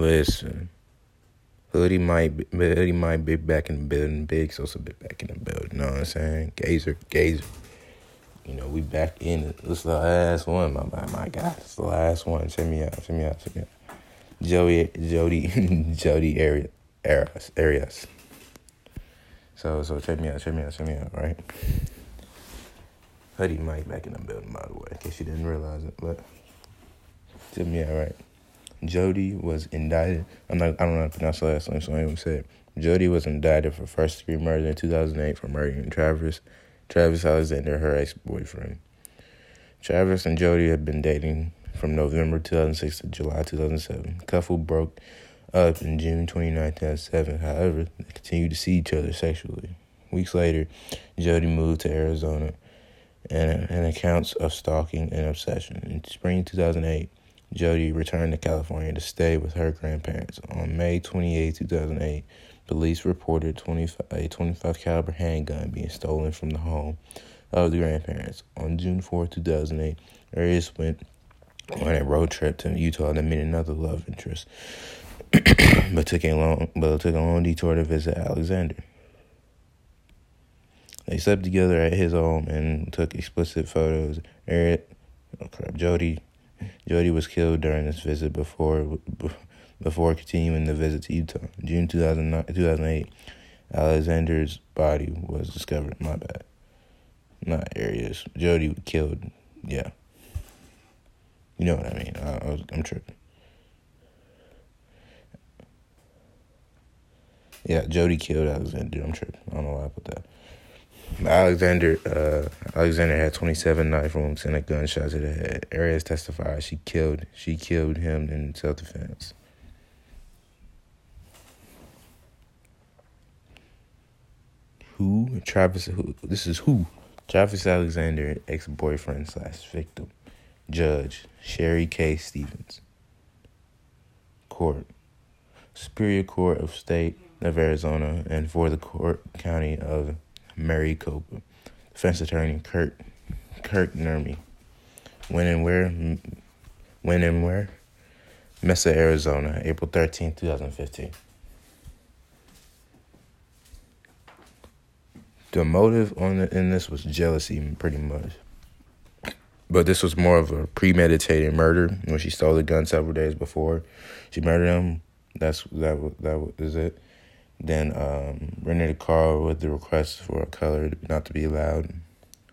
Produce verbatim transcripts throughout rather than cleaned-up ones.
Listen, Hoodie might, be, Hoodie might be back in the building. Big Sosa be back in the building. Know what I'm saying? Gazer, Gazer. You know, we back in it. This is the last one, my my, my God. It's the last one. Check me out. Check me out. Check me out. Jodi, Jodi, Jodi Arias, Arias, Arias. So, so check me out. Check me out. Check me out. Right. Hoodie Mike back in the building, by the way, in case you didn't realize it. But check me out. Right. Jodi was indicted. I'm not. I don't know how to pronounce the last name, so I ain't gonna say it. Jodi was indicted for first degree murder in two thousand eight for murdering Travis, Travis Alexander, her ex boyfriend. Travis and Jodi had been dating from November two thousand six to July two thousand seven. The couple broke up in June twenty-ninth, two thousand seven. However, they continued to see each other sexually. Weeks later, Jodi moved to Arizona, and, and accounts of stalking and obsession. In spring two thousand eight. Jodi returned to California to stay with her grandparents. On May twenty-eighth, two thousand eight, police reported twenty-five, a twenty-five caliber handgun being stolen from the home of the grandparents. On June fourth, two thousand eight, Arias went on a road trip to Utah to meet another love interest, but took a long but took a long detour to visit Alexander. They slept together at his home and took explicit photos. Arias, oh crap, Jodi. Jodi was killed during this visit before before continuing the visit to Utah. June two thousand eight, Alexander's body was discovered. My bad. Not Arias. Jodi was killed. Yeah. You know what I mean. I, I was, I'm tripping. Yeah, Jodi killed Alexander. I'm tripping. I don't know why I put that. Alexander uh, Alexander had twenty-seven knife wounds and a gunshot to the head. Arias testified she killed she killed him in self-defense. Who? Travis, who? This is who? Travis Alexander, ex-boyfriend slash victim. Judge, Sherry K. Stevens. Court. Superior Court of State of Arizona and for the court county of Mary Copa. Defense attorney Kirk Kirk Nurmi. When and where? When and where? Mesa, Arizona, April thirteenth, twenty fifteen. The motive on the, in this was jealousy, pretty much. But this was more of a premeditated murder. When she stole the gun several days before, she murdered him. That's that. That is it. Then um, rented a car with the request for a color not to be allowed.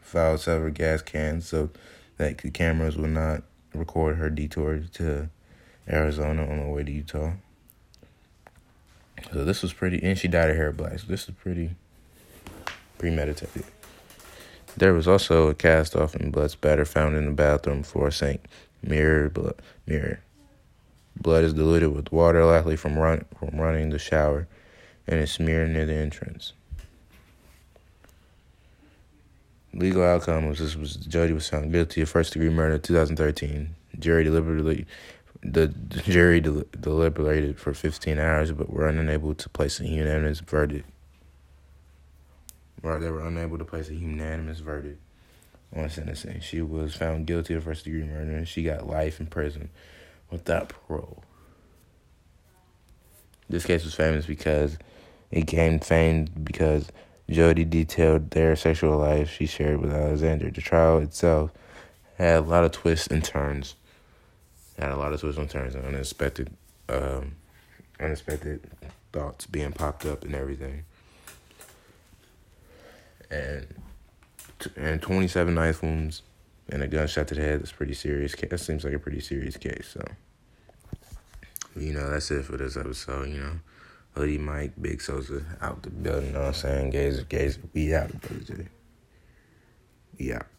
Filed several gas cans so that the cameras would not record her detour to Arizona on the way to Utah. So this was pretty, and she dyed her hair black. So this is pretty premeditated. There was also a cast off and blood spatter found in the bathroom floor sink. Mirror, blood, mirror. Blood is diluted with water, likely from run from running the shower. And it's smeared near the entrance. Legal outcome was this was Jodi was found guilty of first degree murder in two thousand thirteen. Jury deliberately the, the jury del- deliberated for fifteen hours, but were unable to place a unanimous verdict. Right, they were unable to place a unanimous verdict on sentencing. She was found guilty of first degree murder, and she got life in prison without parole. This case was famous because it came famed because Jodi detailed their sexual life she shared with Alexander. The trial itself had a lot of twists and turns. Had a lot of twists and turns and unexpected um, unexpected thoughts being popped up and everything. And and twenty-seven knife wounds and a gunshot to the head. That's pretty serious. That seems like a pretty serious case, so. You know, that's it for this episode, you know. Hoodie Mike, Big Sosa, out the building, you know what I'm saying? Gazer, Gazer, we out, brother J. We out.